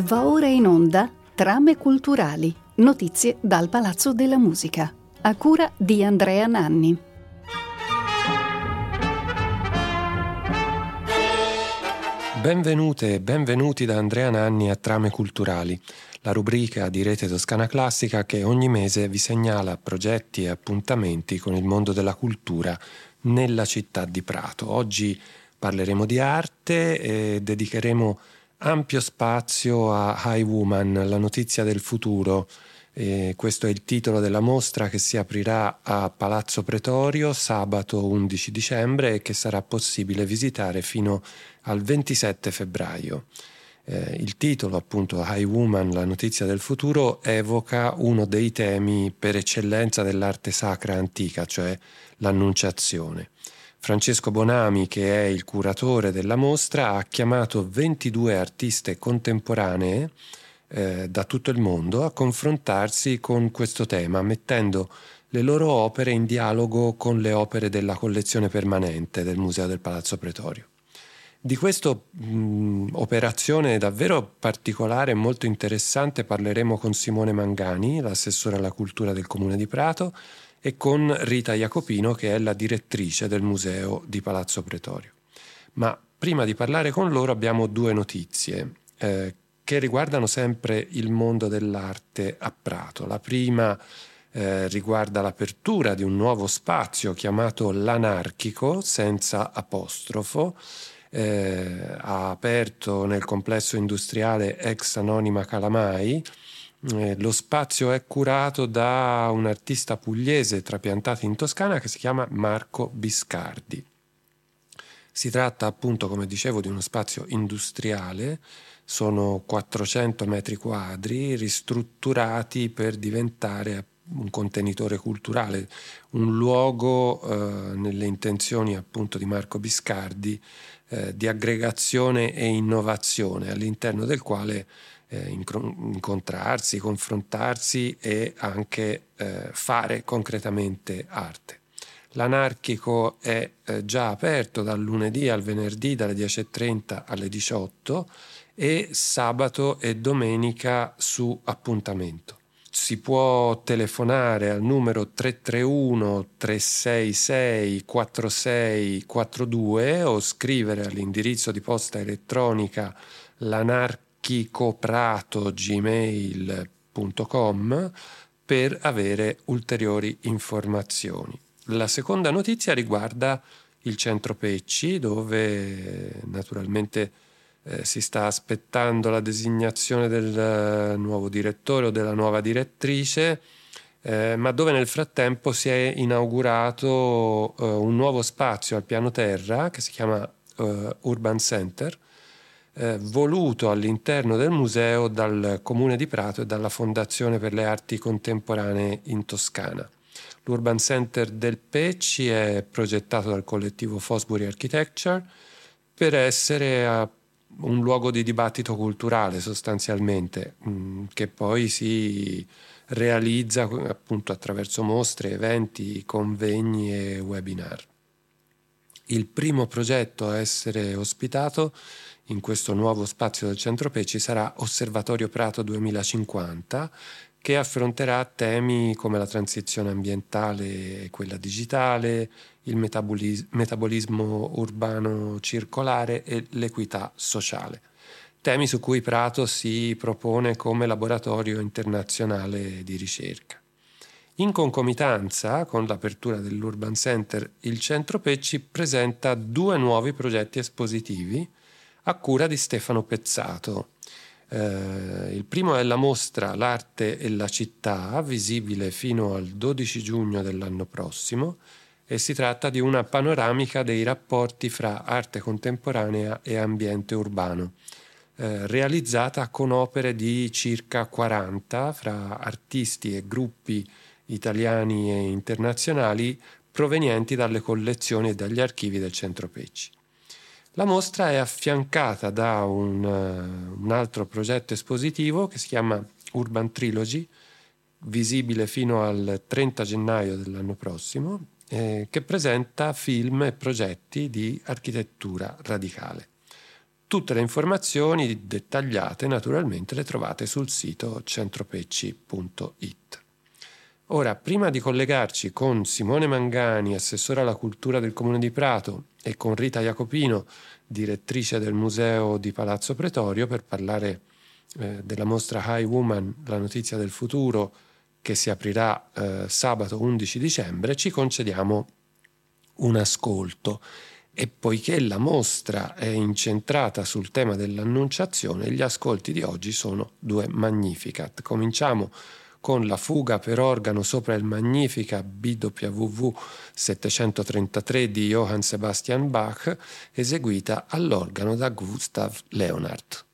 Va ora in onda Trame Culturali, notizie dal Palazzo della Musica, a cura di Andrea Nanni. Benvenute e benvenuti da Andrea Nanni a Trame Culturali, la rubrica di Rete Toscana Classica che ogni mese vi segnala progetti e appuntamenti con il mondo della cultura nella città di Prato. Oggi parleremo di arte e dedicheremo ampio spazio a Hi Woman!, la notizia del futuro. Questo è il titolo della mostra che si aprirà a Palazzo Pretorio sabato 11 dicembre e che sarà possibile visitare fino al 27 febbraio. Il titolo, appunto, Hi Woman!, la notizia del futuro, evoca uno dei temi per eccellenza dell'arte sacra antica, cioè l'annunciazione. Francesco Bonami, che è il curatore della mostra, ha chiamato 22 artiste contemporanee da tutto il mondo a confrontarsi con questo tema, mettendo le loro opere in dialogo con le opere della collezione permanente del Museo del Palazzo Pretorio. Di questa operazione davvero particolare e molto interessante parleremo con Simone Mangani, l'assessore alla cultura del Comune di Prato, e con Rita Iacopino, che è la direttrice del Museo di Palazzo Pretorio. Ma prima di parlare con loro abbiamo due notizie che riguardano sempre il mondo dell'arte a Prato. La prima riguarda l'apertura di un nuovo spazio chiamato Lanarchico, senza apostrofo. Ha aperto nel complesso industriale Ex Anonima Calamai. Lo spazio è curato da un artista pugliese trapiantato in Toscana che si chiama Marco Biscardi. Si tratta, appunto, come dicevo, di uno spazio industriale, sono 400 metri quadri ristrutturati per diventare un contenitore culturale, un luogo nelle intenzioni, appunto, di Marco Biscardi di aggregazione e innovazione, all'interno del quale incontrarsi, confrontarsi e anche fare concretamente arte. L'Anarchico è già aperto dal lunedì al venerdì dalle 10:30 alle 18 e sabato e domenica su appuntamento. Si può telefonare al numero 331 366 4642 o scrivere all'indirizzo di posta elettronica lanarchicoprato@gmail.com per avere ulteriori informazioni. La seconda notizia riguarda il Centro Pecci, dove naturalmente si sta aspettando la designazione del nuovo direttore o della nuova direttrice, ma dove nel frattempo si è inaugurato un nuovo spazio al piano terra che si chiama Urban Center, voluto all'interno del museo dal Comune di Prato e dalla Fondazione per le Arti Contemporanee in Toscana. L'Urban Center del Pecci è progettato dal collettivo Fosbury Architecture per essere un luogo di dibattito culturale, sostanzialmente, che poi si realizza, appunto, attraverso mostre, eventi, convegni e webinar. Il primo progetto a essere ospitato in questo nuovo spazio del Centro Pecci sarà Osservatorio Prato 2050, che affronterà temi come la transizione ambientale e quella digitale, il metabolismo urbano circolare e l'equità sociale. Temi su cui Prato si propone come laboratorio internazionale di ricerca. In concomitanza con l'apertura dell'Urban Center, il Centro Pecci presenta due nuovi progetti espositivi a cura di Stefano Pezzato. Il primo è la mostra L'arte e la città, visibile fino al 12 giugno dell'anno prossimo, e si tratta di una panoramica dei rapporti fra arte contemporanea e ambiente urbano, realizzata con opere di circa 40 fra artisti e gruppi italiani e internazionali provenienti dalle collezioni e dagli archivi del Centro Pecci. La mostra è affiancata da un altro progetto espositivo che si chiama Urban Trilogy, visibile fino al 30 gennaio dell'anno prossimo, che presenta film e progetti di architettura radicale. Tutte le informazioni dettagliate naturalmente le trovate sul sito centropecci.it. Ora, prima di collegarci con Simone Mangani, assessore alla cultura del Comune di Prato, e con Rita Iacopino, direttrice del Museo di Palazzo Pretorio, per parlare della mostra Hi Woman! La notizia del futuro, che si aprirà sabato 11 dicembre, ci concediamo un ascolto. E poiché la mostra è incentrata sul tema dell'annunciazione, gli ascolti di oggi sono due Magnificat. Cominciamo con la fuga per organo sopra il Magnificat BWV 733 di Johann Sebastian Bach, eseguita all'organo da Gustav Leonhardt.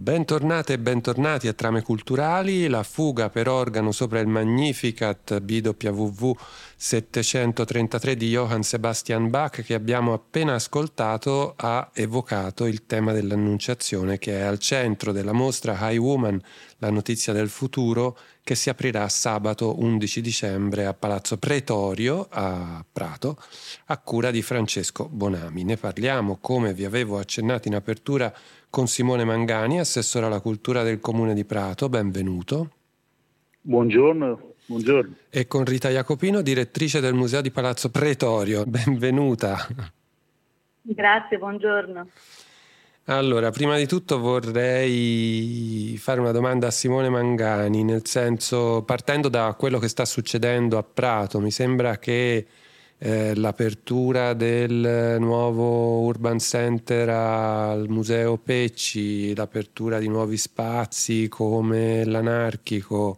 Bentornate e bentornati a Trame Culturali, la fuga per organo sopra il Magnificat BWV 733 di Johann Sebastian Bach, che abbiamo appena ascoltato, ha evocato il tema dell'Annunciazione, che è al centro della mostra Hi Woman!, la notizia del futuro, che si aprirà sabato 11 dicembre a Palazzo Pretorio a Prato, a cura di Francesco Bonami. Ne parliamo, come vi avevo accennato in apertura, con Simone Mangani, assessore alla cultura del Comune di Prato. Benvenuto. Buongiorno. Buongiorno. E con Rita Iacopino, direttrice del Museo di Palazzo Pretorio. Benvenuta. Grazie, buongiorno. Allora, prima di tutto vorrei fare una domanda a Simone Mangani, nel senso, partendo da quello che sta succedendo a Prato, mi sembra che l'apertura del nuovo Urban Center al Museo Pecci, l'apertura di nuovi spazi come l'Anarchico,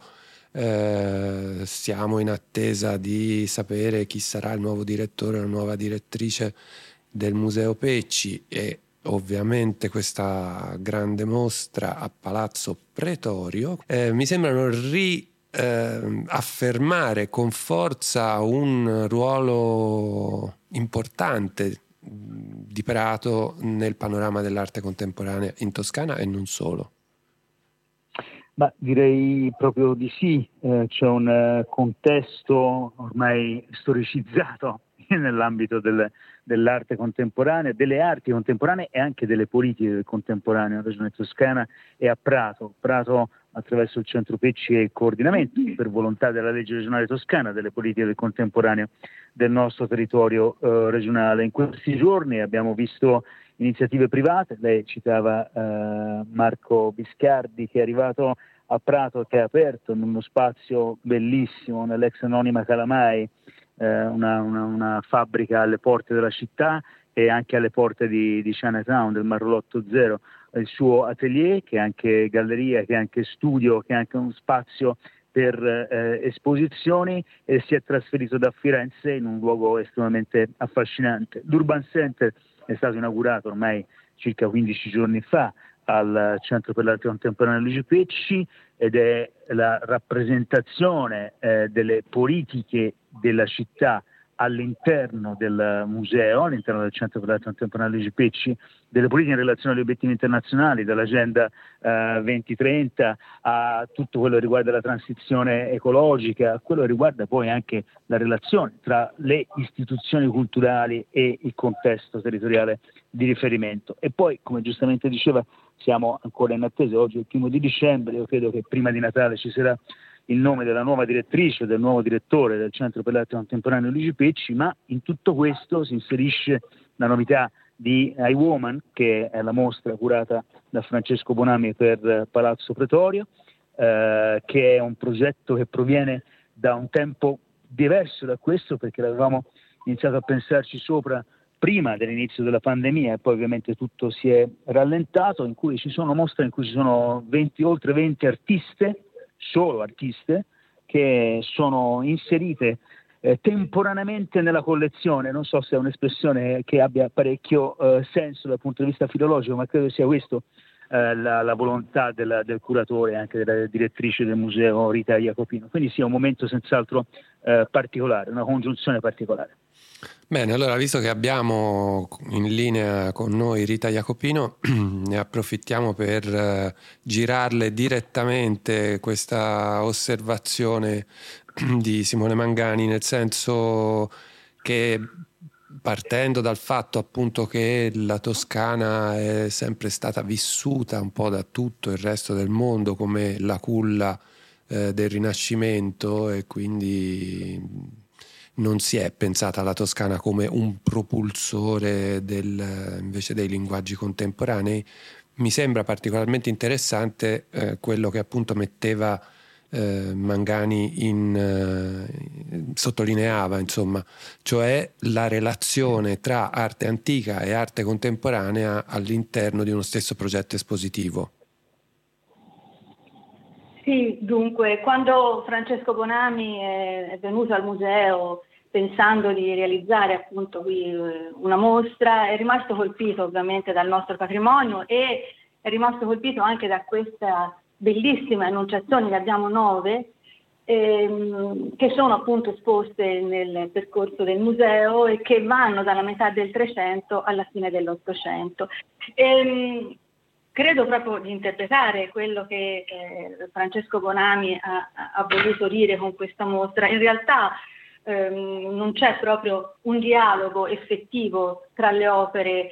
siamo in attesa di sapere chi sarà il nuovo direttore o la nuova direttrice del Museo Pecci, e ovviamente questa grande mostra a Palazzo Pretorio mi sembrano affermare con forza un ruolo importante di Prato nel panorama dell'arte contemporanea in Toscana e non solo. Ma direi proprio di sì, c'è un contesto ormai storicizzato nell'ambito dell'arte contemporanea, delle arti contemporanee e anche delle politiche contemporanee nella regione toscana e a Prato. Prato, attraverso il Centro Pecci e il coordinamento, per volontà della legge regionale toscana, delle politiche del contemporaneo del nostro territorio regionale. In questi giorni abbiamo visto iniziative private, lei citava Marco Biscardi, che è arrivato a Prato, che è aperto in uno spazio bellissimo, nell'Ex Anonima Calamai, una fabbrica alle porte della città e anche alle porte di Chinatown, del Marlotto Zero, il suo atelier, che è anche galleria, che è anche studio, che è anche uno spazio per esposizioni, e si è trasferito da Firenze in un luogo estremamente affascinante. L'Urban Center è stato inaugurato ormai circa 15 giorni fa al Centro per l'Arte Contemporanea Luigi Pecci, ed è la rappresentazione delle politiche della città all'interno del museo, all'interno del Centro per l'Arte Contemporanea Luigi Pecci, delle politiche in relazione agli obiettivi internazionali, dall'Agenda 2030 a tutto quello che riguarda la transizione ecologica, a quello che riguarda poi anche la relazione tra le istituzioni culturali e il contesto territoriale di riferimento. E poi, come giustamente diceva, siamo ancora in attesa, oggi è il 1 dicembre, io credo che prima di Natale ci sarà il nome della nuova direttrice, del nuovo direttore del Centro per l'Arte Contemporanea Luigi Pecci, ma in tutto questo si inserisce la novità di Hi Woman!, che è la mostra curata da Francesco Bonami per Palazzo Pretorio, che è un progetto che proviene da un tempo diverso da questo, perché l'avevamo iniziato a pensarci sopra prima dell'inizio della pandemia e poi ovviamente tutto si è rallentato, in cui ci sono mostre in cui ci sono oltre 20 artiste, solo artiste, che sono inserite temporaneamente nella collezione. Non so se è un'espressione che abbia parecchio senso dal punto di vista filologico, ma credo sia questo la volontà del curatore e anche della direttrice del museo Rita Iacopino. Quindi sia un momento senz'altro particolare, una congiunzione particolare. Bene, allora, visto che abbiamo in linea con noi Rita Iacopino, ne approfittiamo per girarle direttamente questa osservazione di Simone Mangani, nel senso che, partendo dal fatto appunto che la Toscana è sempre stata vissuta un po' da tutto il resto del mondo come la culla del Rinascimento, e quindi non si è pensata alla Toscana come un propulsore invece dei linguaggi contemporanei, mi sembra particolarmente interessante quello che appunto metteva Mangani sottolineava, insomma, cioè la relazione tra arte antica e arte contemporanea all'interno di uno stesso progetto espositivo. Sì, dunque, quando Francesco Bonami è venuto al museo pensando di realizzare appunto qui una mostra, è rimasto colpito ovviamente dal nostro patrimonio e è rimasto colpito anche da questa bellissima enunciazione, ne abbiamo 9, che sono appunto esposte nel percorso del museo e che vanno dalla metà del 300 alla fine dell'800. Credo proprio di interpretare quello che Francesco Bonami ha voluto dire con questa mostra. In realtà non c'è proprio un dialogo effettivo tra le opere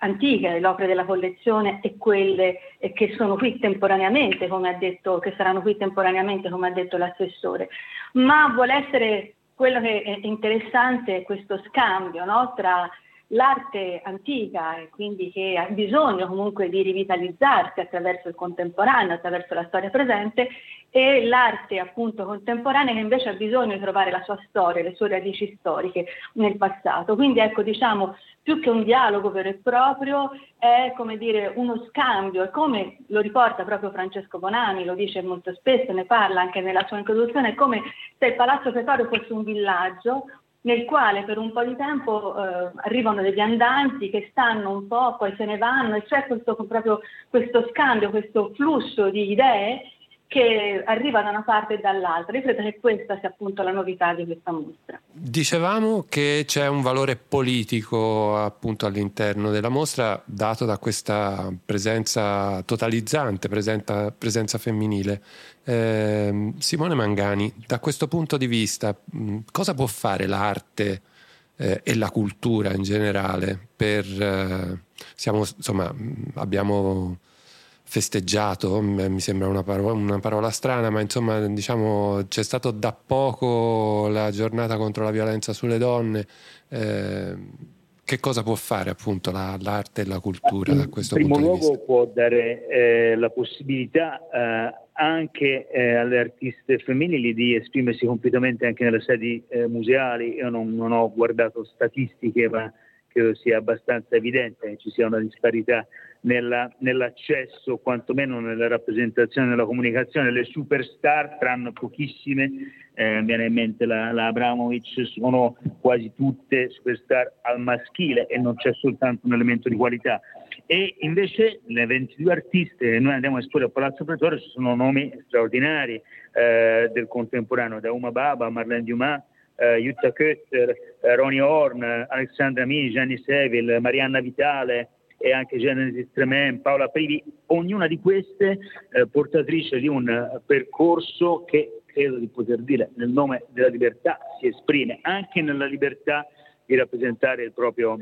antiche, le opere della collezione, e quelle che sono qui temporaneamente, come ha detto, che saranno qui temporaneamente, come ha detto l'assessore. Ma vuole essere quello che è interessante, questo scambio, no? Tra l'arte antica, e quindi che ha bisogno comunque di rivitalizzarsi attraverso il contemporaneo, attraverso la storia presente, e l'arte appunto contemporanea che invece ha bisogno di trovare la sua storia, le sue radici storiche nel passato. Quindi ecco, diciamo, più che un dialogo vero e proprio è, come dire, uno scambio, e come lo riporta proprio Francesco Bonami, lo dice molto spesso, ne parla anche nella sua introduzione, è come se il Palazzo Pretorio fosse un villaggio nel quale per un po' di tempo arrivano degli andanti che stanno un po', poi se ne vanno, e c'è questo, proprio questo scambio, questo flusso di idee che arriva da una parte e dall'altra. Io credo che questa sia appunto la novità di questa mostra. Dicevamo che c'è un valore politico appunto all'interno della mostra, dato da questa presenza totalizzante, presenza femminile. Simone Mangani, da questo punto di vista, cosa può fare l'arte e la cultura in generale per... abbiamo festeggiato, mi sembra una parola strana, ma insomma, diciamo, c'è stato da poco la giornata contro la violenza sulle donne. Che cosa può fare appunto l'arte e la cultura da questo punto di vista? In primo luogo può dare la possibilità anche alle artiste femminili di esprimersi completamente anche nelle sedi museali. Io non ho guardato statistiche, ma credo sia abbastanza evidente che ci sia una disparità nell'accesso, quantomeno nella rappresentazione, nella comunicazione. Le superstar, tranne pochissime, viene in mente la Abramovic, sono quasi tutte superstar al maschile, e non c'è soltanto un elemento di qualità. E invece le 22 artiste, noi andiamo a esporre a Palazzo Pretorio, ci sono nomi straordinari del contemporaneo, da Uma Baba, Marlene Dumas, Jutta Köster, Ronnie Horn, Alexandra Mini, Gianni Seville, Marianna Vitale e anche Genesis Tremain, Paola Pivi. Ognuna di queste portatrice di un percorso che, credo di poter dire, nel nome della libertà si esprime, anche nella libertà di rappresentare il proprio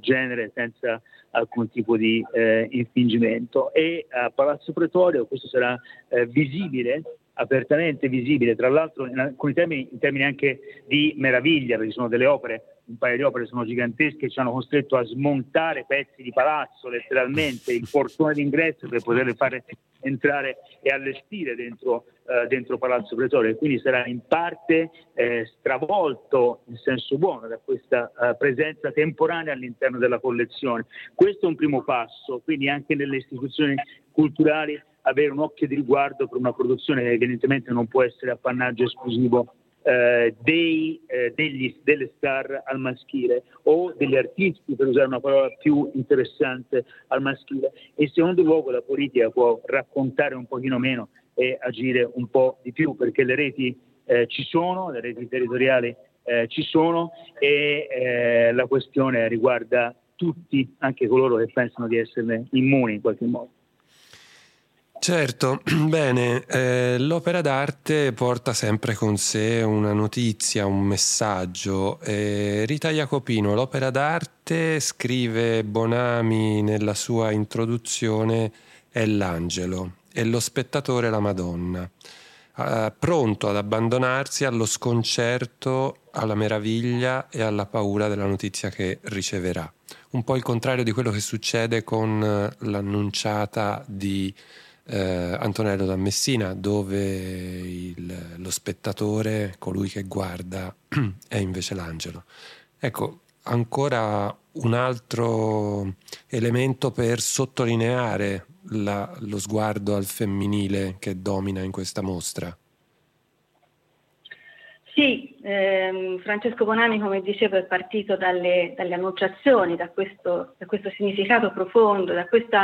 genere senza alcun tipo di infingimento. E a Palazzo Pretorio questo sarà visibile, apertamente visibile, tra l'altro in alcuni termini, in termini anche di meraviglia, perché sono delle opere, un paio di opere sono gigantesche, ci hanno costretto a smontare pezzi di palazzo, letteralmente il portone d'ingresso, per poterle fare entrare e allestire dentro Palazzo Pretorio. Quindi sarà in parte stravolto in senso buono da questa presenza temporanea all'interno della collezione. Questo è un primo passo, quindi anche nelle istituzioni culturali avere un occhio di riguardo per una produzione che evidentemente non può essere appannaggio esclusivo delle star al maschile, o degli artisti, per usare una parola più interessante, al maschile. E in secondo luogo la politica può raccontare un pochino meno e agire un po' di più, perché le reti ci sono, le reti territoriali ci sono, e la questione riguarda tutti, anche coloro che pensano di esserne immuni in qualche modo. Certo, bene, l'opera d'arte porta sempre con sé una notizia, un messaggio. Rita Iacopino, l'opera d'arte, scrive Bonami nella sua introduzione, è l'angelo e lo spettatore la Madonna, pronto ad abbandonarsi allo sconcerto, alla meraviglia e alla paura della notizia che riceverà. Un po' il contrario di quello che succede con l'annunciata di Antonello da Messina, dove lo spettatore, colui che guarda, è invece l'angelo. Ecco, ancora un altro elemento per sottolineare lo sguardo al femminile che domina in questa mostra. Sì, Francesco Bonami, come dicevo, è partito dalle annunciazioni, da questo significato profondo, da questo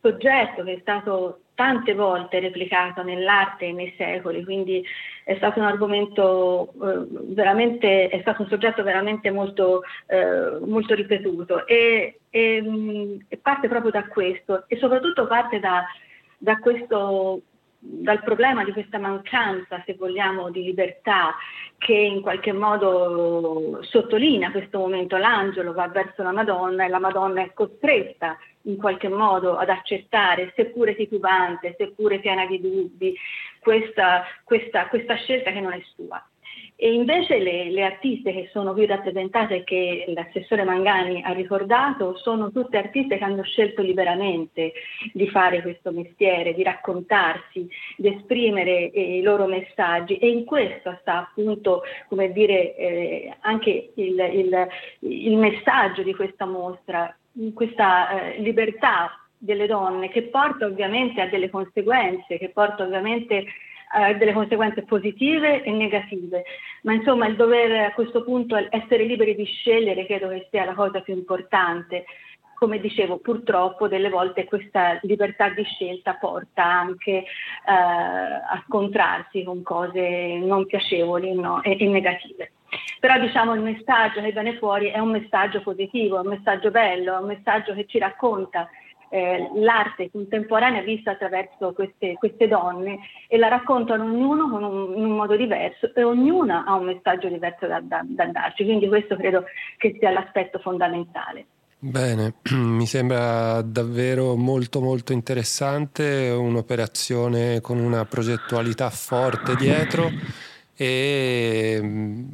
soggetto che è stato tante volte replicato nell'arte e nei secoli, quindi è stato un argomento veramente, è stato un soggetto veramente molto, molto ripetuto e parte proprio da questo e soprattutto parte da questo, dal problema di questa mancanza, se vogliamo, di libertà che in qualche modo sottolinea questo momento. L'angelo va verso la Madonna e la Madonna è costretta in qualche modo ad accettare, seppure titubante, seppure piena di dubbi, questa scelta che non è sua. E invece le artiste che sono qui rappresentate, che l'assessore Mangani ha ricordato, sono tutte artiste che hanno scelto liberamente di fare questo mestiere, di raccontarsi, di esprimere i loro messaggi, e in questo sta appunto, come dire, anche il messaggio di questa mostra, questa libertà delle donne, che porta ovviamente a delle conseguenze, che porta ovviamente delle conseguenze positive e negative, ma insomma il dover a questo punto essere liberi di scegliere credo che sia la cosa più importante. Come dicevo, purtroppo delle volte questa libertà di scelta porta anche a scontrarsi con cose non piacevoli, no, e negative. Però diciamo il messaggio che viene fuori è un messaggio positivo, è un messaggio bello, è un messaggio che ci racconta l'arte contemporanea vista attraverso queste donne, e la raccontano ognuno con un modo diverso e ognuna ha un messaggio diverso da darci, quindi questo credo che sia l'aspetto fondamentale. Bene, mi sembra davvero molto molto interessante, un'operazione con una progettualità forte dietro. E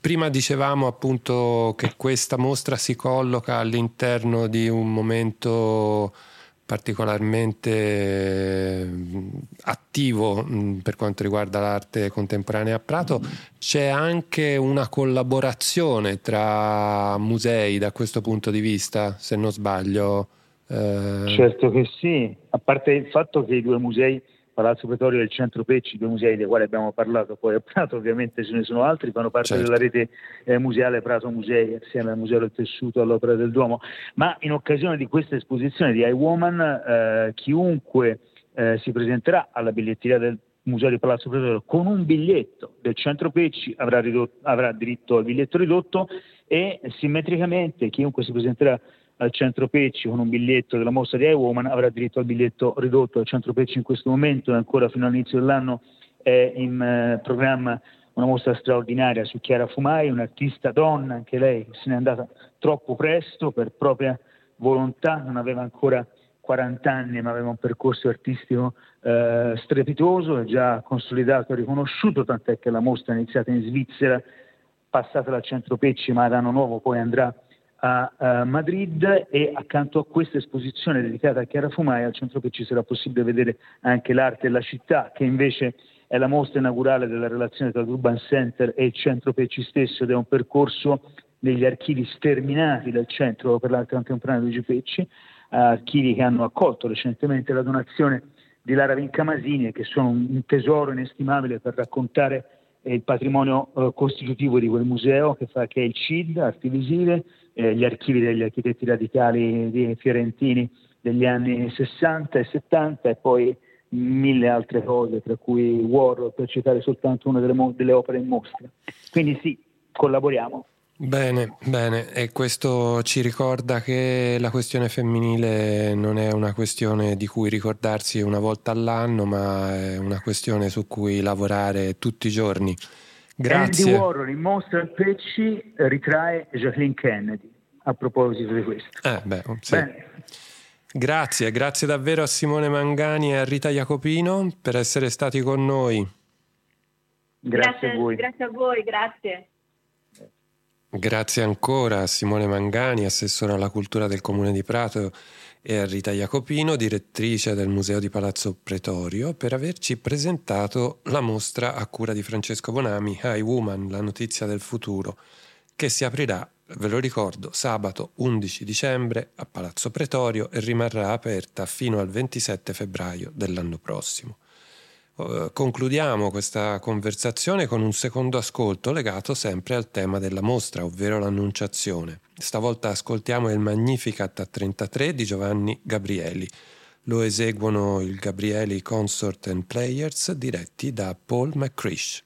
prima dicevamo appunto che questa mostra si colloca all'interno di un momento particolarmente attivo per quanto riguarda l'arte contemporanea a Prato. C'è anche una collaborazione tra musei da questo punto di vista, se non sbaglio. Certo che sì, a parte il fatto che i due musei, Palazzo Pretorio e il Centro Pecci, due musei dei quali abbiamo parlato poi a Prato, ovviamente ce ne sono altri, fanno parte della rete museale Prato Musei, assieme al Museo del Tessuto, all'Opera del Duomo. Ma in occasione di questa esposizione di Hi Woman!, chiunque si presenterà alla biglietteria del Museo di Palazzo Pretorio con un biglietto del Centro Pecci avrà diritto al biglietto ridotto, e simmetricamente chiunque si presenterà al Centro Pecci con un biglietto della mostra di Hi Woman! Avrà diritto al biglietto ridotto. Al Centro Pecci in questo momento, ancora fino all'inizio dell'anno, è in programma una mostra straordinaria su Chiara Fumai, un'artista donna, anche lei che se n'è andata troppo presto per propria volontà, non aveva ancora 40 anni ma aveva un percorso artistico strepitoso, è già consolidato e riconosciuto, tant'è che la mostra è iniziata in Svizzera, passata dal Centro Pecci, ma ad Anno Nuovo poi andrà a Madrid. E accanto a questa esposizione dedicata a Chiara Fumai, al Centro Pecci sarà possibile vedere anche l'arte e la città, che invece è la mostra inaugurale della relazione tra l'Urban Center e il Centro Pecci stesso, ed è un percorso negli archivi sterminati dal Centro per l'Arte Contemporanea Luigi Pecci, archivi che hanno accolto recentemente la donazione di Lara Vincamasini e che sono un tesoro inestimabile per raccontare il patrimonio costitutivo di quel museo che è il CID, Arti Visive, gli archivi degli architetti radicali fiorentini degli anni 60 e 70 e poi mille altre cose, tra cui Warhol, per citare soltanto una delle opere in mostra. Quindi sì, collaboriamo. Bene, bene, e questo ci ricorda che la questione femminile non è una questione di cui ricordarsi una volta all'anno, ma è una questione su cui lavorare tutti i giorni. Grazie. Andy Warhol in mostra al Pecci ritrae Jacqueline Kennedy, a proposito di questo. Sì. Bene. Grazie, grazie davvero a Simone Mangani e a Rita Iacopino per essere stati con noi. Grazie a voi. Grazie a voi, grazie. Grazie ancora a Simone Mangani, assessore alla cultura del Comune di Prato, e a Rita Iacopino, direttrice del Museo di Palazzo Pretorio, per averci presentato la mostra a cura di Francesco Bonami, Hi Woman!, la notizia del futuro, che si aprirà, ve lo ricordo, sabato 11 dicembre a Palazzo Pretorio e rimarrà aperta fino al 27 febbraio dell'anno prossimo. Concludiamo questa conversazione con un secondo ascolto legato sempre al tema della mostra, ovvero l'Annunciazione. Stavolta ascoltiamo il Magnificat a 33 di Giovanni Gabrieli. Lo eseguono il Gabrieli Consort and Players diretti da Paul McCrish.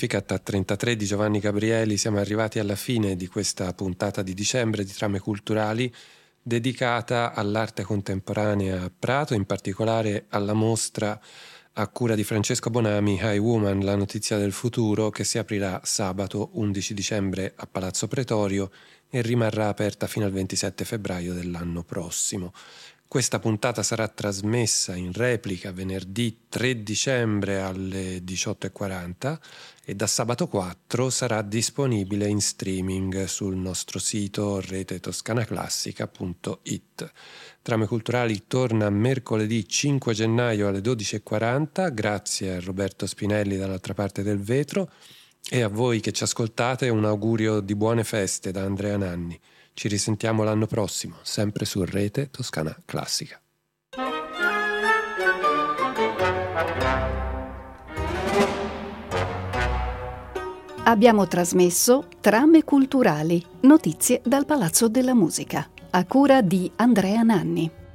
Magnificat a 33 di Giovanni Gabrieli siamo arrivati alla fine di questa puntata di dicembre di Trame Culturali, dedicata all'arte contemporanea a Prato, in particolare alla mostra a cura di Francesco Bonami, Hi Woman! La notizia del futuro, che si aprirà sabato 11 dicembre a Palazzo Pretorio e rimarrà aperta fino al 27 febbraio dell'anno prossimo. Questa puntata sarà trasmessa in replica venerdì 3 dicembre alle 18:40 e da sabato 4 sarà disponibile in streaming sul nostro sito retetoscanaclassica.it. Trame Culturali torna mercoledì 5 gennaio alle 12:40, grazie a Roberto Spinelli dall'altra parte del vetro, e a voi che ci ascoltate un augurio di buone feste da Andrea Nanni. Ci risentiamo l'anno prossimo, sempre su Rete Toscana Classica. Abbiamo trasmesso Trame Culturali, notizie dal Palazzo della Musica, a cura di Andrea Nanni.